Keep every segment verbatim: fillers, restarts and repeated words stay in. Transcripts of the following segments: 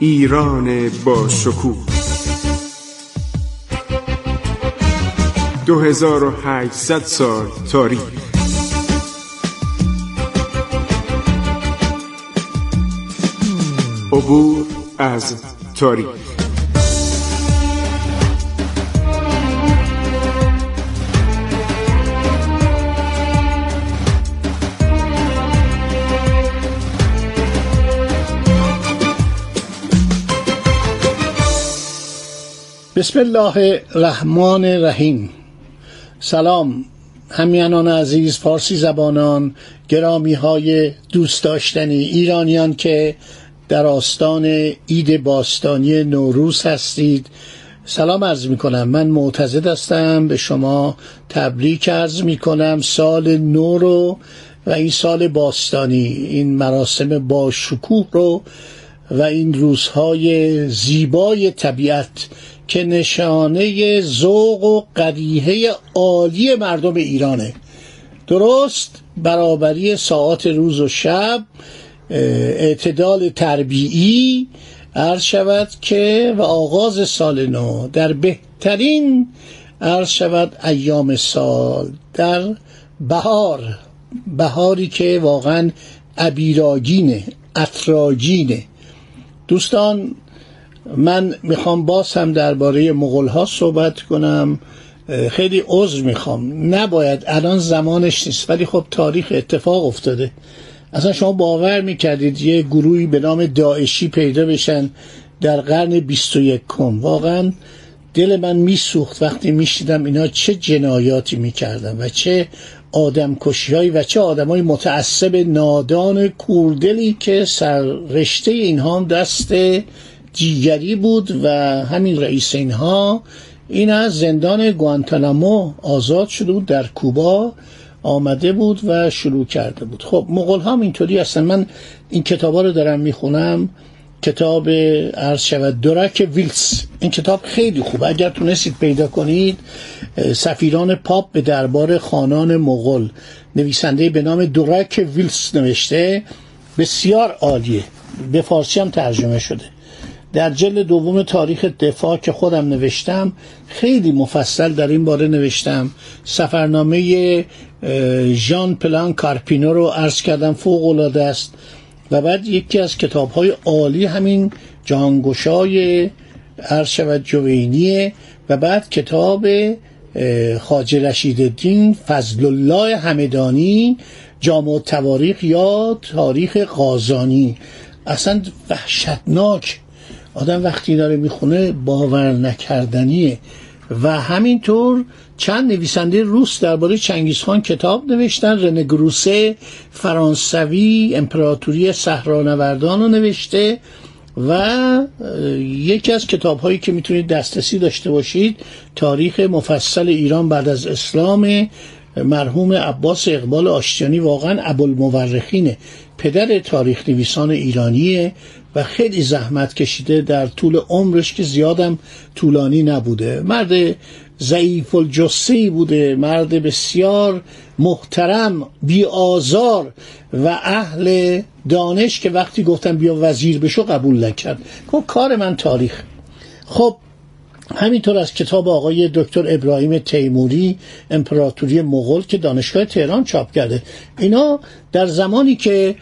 ایران با شکوه دو هزار و هشتصد سال تاریخ. عبور از تاریخ. بسم الله الرحمن الرحیم. سلام همینان عزیز، فارسی زبانان، گرامی های دوست داشتنی ایرانیان که در آستان عید باستانی نوروز هستید، سلام عرض می کنم. من معتضد هستم، به شما تبریک عرض می کنم سال نو رو و این سال باستانی، این مراسم با شکوه رو و این روزهای زیبای طبیعت که نشانه ذوق و قدیحه عالی مردم ایرانه. درست برابری ساعات روز و شب، اعتدال تربیعی عرض شود که و آغاز سال نو در بهترین عرض شود ایام سال، در بهار، بهاری که واقعا عبیراگینه، افراگینه. دوستان، من میخوام باز هم درباره مغول ها صحبت کنم. خیلی عذر میخوام، نباید، الان زمانش نیست، ولی خب تاریخ اتفاق افتاده. اصلا شما باور میکردید یه گروهی به نام داعشی پیدا بشن در قرن بیست و یکم؟ واقعا دل من میسوخت وقتی میشیدم اینا چه جنایاتی میکردن و چه آدم کشی‌هایی و چه آدم های متعصب نادان کوردلی که سررشته اینها هم دست دیگری بود و همین رئیس اینها این از زندان گوانتانامو آزاد شده بود، در کوبا آمده بود و شروع کرده بود. خب مغول ها هم اینطوری هستن. من این کتابا رو دارم میخونم، کتاب عرض شود درک ویلز. این کتاب خیلی خوبه، اگر تونستید پیدا کنید. سفیران پاپ به دربار خانان مغول، نویسنده به نام درک ویلز نوشته، بسیار عالیه، به فارسی هم ترجمه شده. در جلد دوم تاریخ دفاع که خودم نوشتم خیلی مفصل در این باره نوشتم. سفرنامه جان پلان کارپینا رو عرض کردم، فوق‌العاده است. و بعد یکی از کتاب‌های عالی همین جانگوشای عرش و جوینیه، و بعد کتاب خواجه رشیدالدین فضل الله همدانی جامع التواریخ یا تاریخ قازانی. اصلا وحشتناک، آدم وقتی داره میخونه باور نکردنیه. و همینطور چند نویسنده روس درباره چنگیزخان کتاب نوشتن. رنه گروسه فرانسوی امپراتوری صحرانوردان رو نوشته. و یکی از کتاب‌هایی که میتونید دسترسی داشته باشید تاریخ مفصل ایران بعد از اسلام مرحوم عباس اقبال آشتیانی، واقعا ابوالمورخینه، پدر تاریخ نویسان ایرانیه و خیلی زحمت کشیده در طول عمرش که زیادم طولانی نبوده. مرد ضعیف الجثه‌ای بوده، مرد بسیار محترم، بی‌آزار و اهل دانش که وقتی گفتم بیا وزیر بشو قبول نکرد. گفت کار من تاریخ. خب همینطور از کتاب آقای دکتر ابراهیم تیموری امپراتوری مغول که دانشگاه تهران چاپ کرده. اینا در زمانی که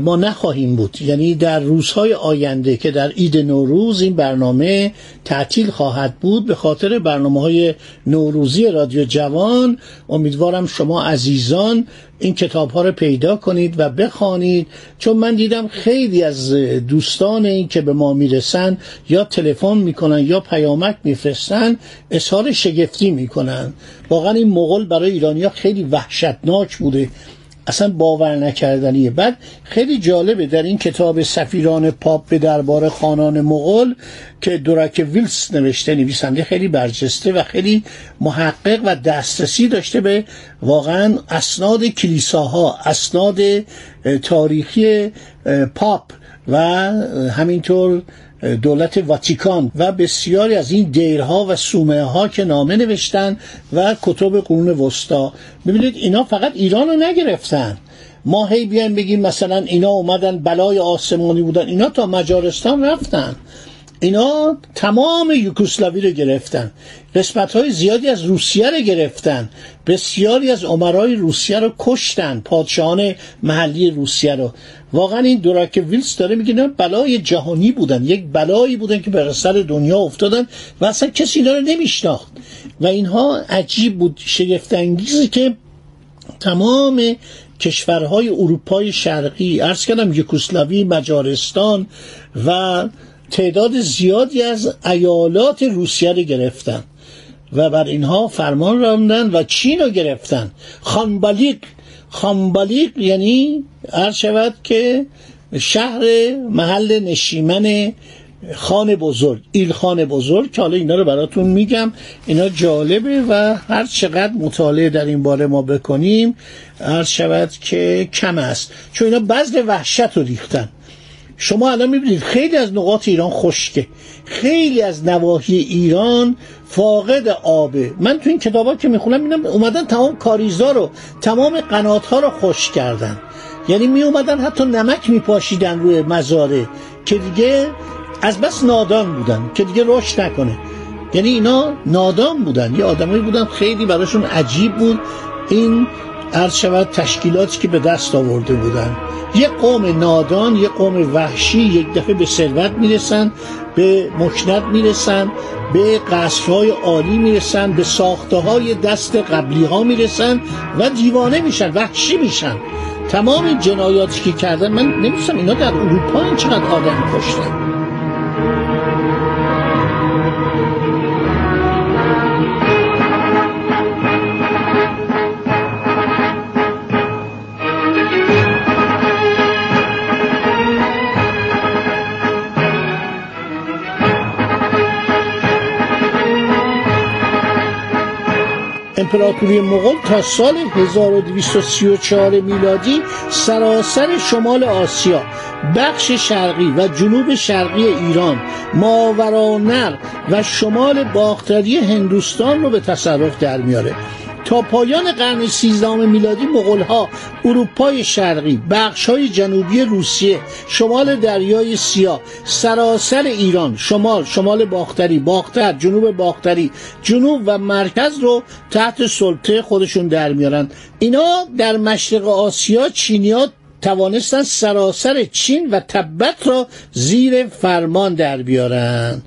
ما نخواهیم بود، یعنی در روزهای آینده که در عید نوروز این برنامه تعطیل خواهد بود به خاطر برنامه‌های نوروزی رادیو جوان، امیدوارم شما عزیزان این کتاب‌ها رو پیدا کنید و بخوانید، چون من دیدم خیلی از دوستان این که به ما میرسن یا تلفن میکنن یا پیامک میفرستن اظهار شگفتی میکنن. واقعا این مغول برای ایرانی‌ها خیلی وحشتناک بوده، اصلا باور نکردنیه. بعد خیلی جالبه در این کتاب سفیران پاپ به دربار خانان مغول که درک ویلز نوشته، نویسنده خیلی برجسته و خیلی محقق و دسترسی داشته به واقعا اسناد کلیساها، اسناد تاریخی پاپ و همینطور دولت واتیکان و بسیاری از این دیرها و صومعه ها که نامه نوشتن و کتب قرون وسطا. ببینید اینا فقط ایران رو نگرفتن، ما هی بیایم بگیم مثلا اینا اومدن بلای آسمانی بودن، اینا تا مجارستان رفتن، اینا تمام یوگسلاوی رو گرفتن، قسمت‌های زیادی از روسیه رو گرفتن، بسیاری از امرای روسیه رو کشتن، پادشاهان محلی روسیه رو. واقعا این درک ویلز داره میگه اینا بلای جهانی بودن، یک بلایی بودن که بر سر دنیا افتادن و اصلا کسی اینا رو نمیشناخت. و اینها عجیب بود، شگفت انگیزه که تمام کشورهای اروپای شرقی، عرض کردم یوگسلاوی، مجارستان و تعداد زیادی از ایالات روسیه رو گرفتن و بر اینها فرمان راندن و چین رو گرفتن. خانبالیق، خانبالیق یعنی عرض شود که شهر محل نشیمن خان بزرگ، ایل خان بزرگ، که حالا اینا رو براتون میگم، اینا جالبه و هر چقدر مطالعه در این باره ما بکنیم عرض شود که کم است، چون اینا بذر وحشت رو ریختن. شما الان میبینید خیلی از نقاط ایران خشکه، خیلی از نواحی ایران فاقد آبه. من تو این کتابا که میخونم میبینم اومدن تمام کاریزا رو، تمام قنات‌ها رو خشک کردن، یعنی می اومدن حتی نمک میپاشیدن روی مزاره که دیگه از بس نادان بودن که دیگه رشد نکنه. یعنی اینا نادان بودن، یه آدمایی بودن خیلی براشون عجیب بود این عرض شود تشکیلاتی که به دست آورده بودن. یک قوم نادان، یک قوم وحشی، یک دفعه به ثروت میرسن، به مکنت میرسن، به قصرهای عالی میرسن، به ساخته های دست قبلی ها میرسن و دیوانه میشن، وحشی میشن. تمام جنایاتی که کردن، من نمی‌دونم اینا در اروپا این چقدر آدم کشتن. امپراتوری مغول تا سال هزار و دویست و سی و چهار میلادی سراسر شمال آسیا، بخش شرقی و جنوب شرقی ایران، ماورانهر و شمال باختری هندوستان رو به تصرف در میاره. تا پایان قرن سیزدهم میلادی مغول‌ها اروپای شرقی، بخش‌های جنوبی روسیه، شمال دریای سیاه، سراسر ایران، شمال، شمال باختری، باختر، جنوب باختری، جنوب و مرکز رو تحت سلطه خودشون در میارن. اینا در مشرق آسیا چینی‌ها توانستن سراسر چین و تبت را زیر فرمان در بیارن.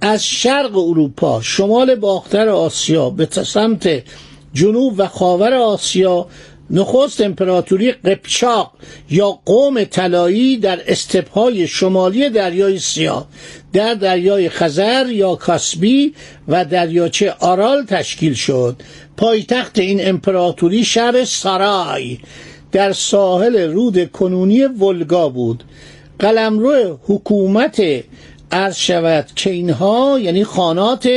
از شرق اروپا، شمال باختر آسیا به سمت جنوب و خاور آسیا، نخست امپراتوری قپچاق یا قوم طلایی در استپ‌های شمالی دریای سیاه، در دریای خزر یا کاسپی و دریاچه آرال تشکیل شد. پایتخت این امپراتوری شهر سارای در ساحل رود کنونی ولگا بود. قلمرو حکومت عرض شود که اینها، یعنی خانات،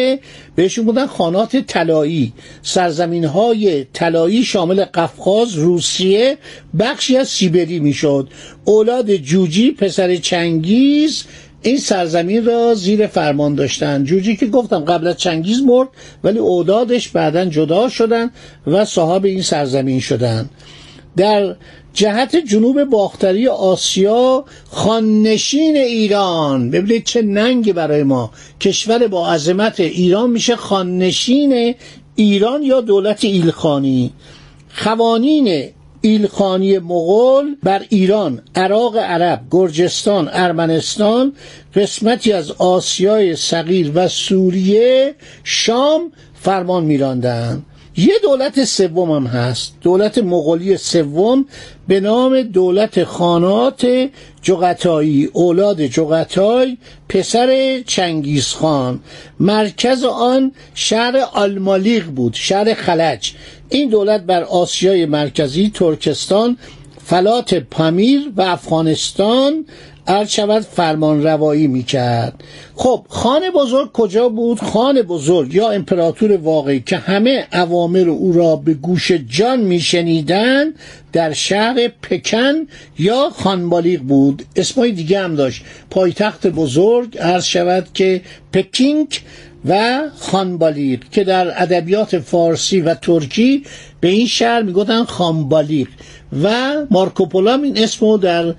بهشون بودن خانات طلایی، سرزمین های طلایی شامل قفقاز، روسیه، بخشی از سیبری میشد. اولاد جوجی، پسر چنگیز، این سرزمین را زیر فرمان داشتن. جوجی که گفتم قبل از چنگیز مرد، ولی اولادش بعداً جدا شدن و صاحب این سرزمین شدن. در جهت جنوب باختری آسیا، خاننشین ایران، ببینید چه ننگی برای ما، کشور با عظمت ایران میشه خاننشین ایران یا دولت ایلخانی. خوانین ایلخانی مغول بر ایران، عراق عرب، گرجستان، ارمنستان، قسمتی از آسیای صغیر و سوریه، شام فرمان می‌راندند. یه دولت سوم هم هست، دولت مغولی سوم به نام دولت خانات جغتایی، اولاد جغتای، پسر چنگیز خان. مرکز آن شهر آلمالیق بود، شهر خلج. این دولت بر آسیای مرکزی، ترکستان، فلات پامیر و افغانستان عرض شود فرمان روایی میکرد. خب خان بزرگ کجا بود؟ خان بزرگ یا امپراتور واقعی که همه اوامر او را به گوش جان میشنیدن در شهر پکن یا خانبالیق بود. اسمای دیگه هم داشت، پایتخت بزرگ عرض شود که پکینگ و خانبالیق که در ادبیات فارسی و ترکی به این شهر میگفتن خانبالیق و مارکوپولو این اسمو در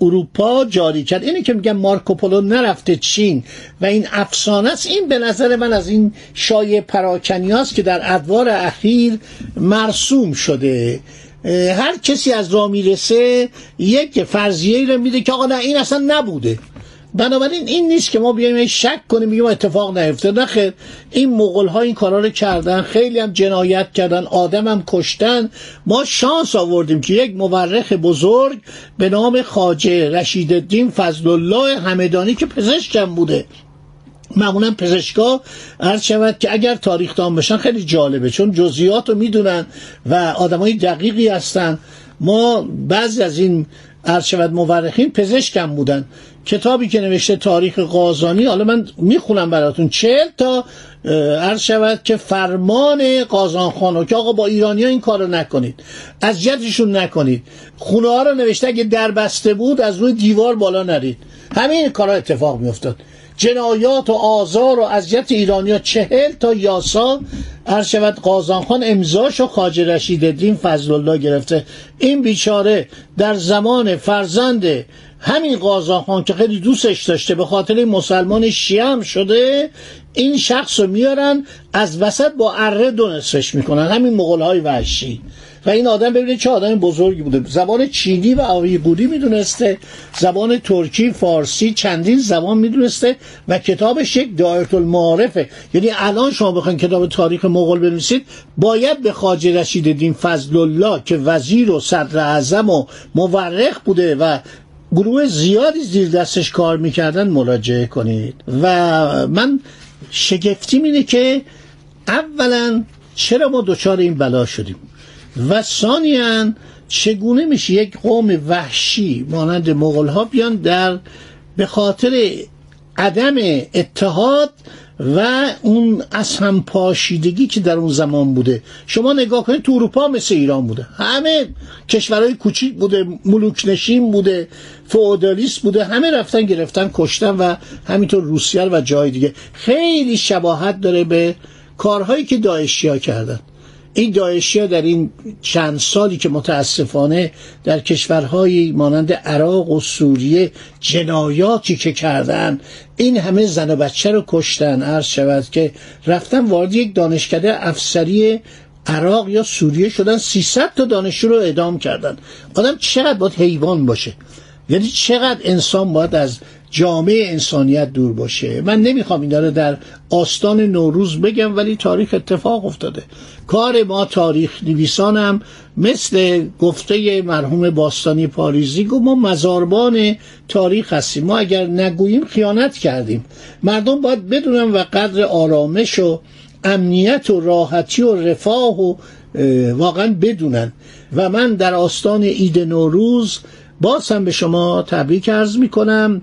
اروپا جاری کرد. اینی که میگم مارکوپولو نرفته چین و این افسانه است، این به نظر من از این شایعه پراکنی است که در ادوار اخیر مرسوم شده. هر کسی از راه میرسه یک فرضیه‌ای رو میده که آقا نه این اصلا نبوده. بنابراین این نیست که ما بیایم شک کنیم بگیم اتفاق نیفتاد، نه خیر، این مغول‌ها این کارا رو کردن، خیلی هم جنایت کردن، آدم هم کشتن. ما شانس آوردیم که یک مورخ بزرگ به نام خواجه رشیدالدین فضل الله همدانی که پزشک هم بوده، معمولا پزشکا عرض شود که اگر تاریخ‌دان بشن خیلی جالبه چون جزئیات رو میدونن و آدمای دقیقی هستن. ما بعضی از این عرض شود مورخین پزشک هم بودن. کتابی که نوشته تاریخ قازانی، حالا من میخونم براتون، چهل تا عرض شود که فرمان قازان خانو که آقا با ایرانی ها این کار رو نکنید، اذیتشون نکنید، خونه ها رو نوشته اگه در بسته بود از روی دیوار بالا نرید. همین کارا اتفاق میافتاد، جنایات و آزار و اذیت ایرانی ها. چهل تا یاسا عرض شود قازان خان امضاشو خواجه رشیدالدین فضل الله گرفته. این بیچاره در زمان فرزنده همین قازان خان که خیلی دوستش داشته به خاطر مسلمان شیعه هم شده، این شخص رو میارن از وسط با اره دو نصفش میکنن، همین مغول‌های وحشی. و این آدم ببینید چه آدم بزرگی بوده، زبان چینی و آویگوری میدونسته، زبان ترکی، فارسی، چندین زبان میدونسته و کتابش یک دایره المعارفه. یعنی الان شما بخواید کتاب تاریخ مغول بنویسید باید به خواجه رشیدالدین فضل الله که وزیر و صدر اعظم و مورخ بوده و گروه زیادی زیر دستش کار میکردن مراجعه کنید. و من شگفتیم اینه که اولا چرا ما دچار این بلا شدیم و ثانیاً چگونه میشه یک قوم وحشی مانند مغول‌ها بیان در به خاطر عدم اتحاد و اون از هم پاشیدگی که در اون زمان بوده. شما نگاه کنید تو اروپا مثل ایران بوده، همه کشورهای کوچیک بوده، ملوک نشین بوده، فئودالیست بوده، همه رفتن گرفتن کشتن و همینطور روسیه و جای دیگه. خیلی شباهت داره به کارهایی که داعشیا کردن. این داعشیا در این چند سالی که متاسفانه در کشورهای مانند عراق و سوریه جنایاتی که کردن، این همه زن و بچه رو کشتن، عرض شود که رفتن وارد یک دانشکده افسری عراق یا سوریه شدن، سیصد تا دانشجو رو اعدام کردن. آدم چقدر باید حیوان باشه، یعنی چقدر انسان باید از جامعه انسانیت دور باشه. من نمیخوام اینا رو در آستان نوروز بگم، ولی تاریخ اتفاق افتاده. کار ما تاریخ نویسانم مثل گفته مرحوم باستانی پاریزی گفت ما مزاربان تاریخ هستیم، ما اگر نگوییم خیانت کردیم. مردم باید بدونن و قدر آرامش و امنیت و راحتی و رفاه و واقعا بدونن. و من در آستان عید نوروز باز هم به شما تبریک عرض میکنم.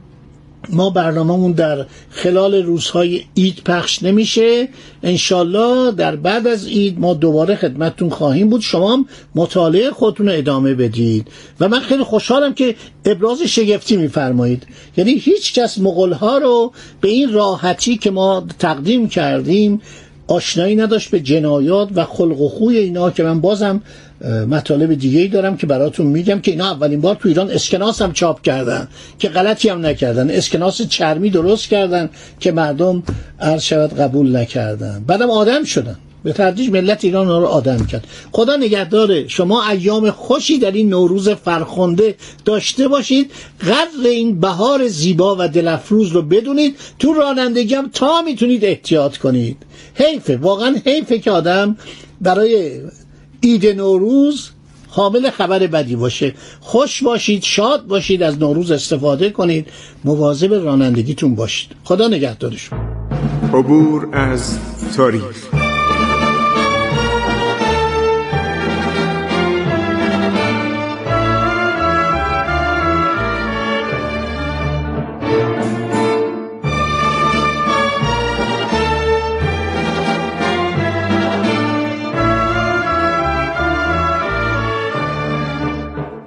ما برنامه‌مون در خلال روزهای عید پخش نمیشه، انشالله در بعد از عید ما دوباره خدمتتون خواهیم بود، شما هم مطالعه خودتون رو ادامه بدید. و من خیلی خوشحالم که ابراز شگفتی میفرمایید، یعنی هیچ کس مغول‌ها رو به این راحتی که ما تقدیم کردیم آشنایی نداشت به جنایات و خلق و خوی اینا، که من بازم مطالب دیگه‌ای دارم که براتون میگم که اینا اولین بار تو ایران اسکناس هم چاپ کردن که غلطی هم نکردن، اسکناس چرمی درست کردن که مردم عرض شود قبول نکردن، بعدم آدم شدن، به تدریج ملت ایران رو آدم کرد. خدا نگهداره. شما ایام خوشی در این نوروز فرخنده داشته باشید، قدر این بهار زیبا و دلفروز رو بدونید، تو رانندگی هم تا میتونید احتیاط کنید. حیفه، واقعا حیفه که آدم برای عید نوروز حامل خبر بدی باشه. خوش باشید، شاد باشید، از نوروز استفاده کنید، مواظب رانندگیتون باشید. خدا نگهداره. عبور از تاریخ.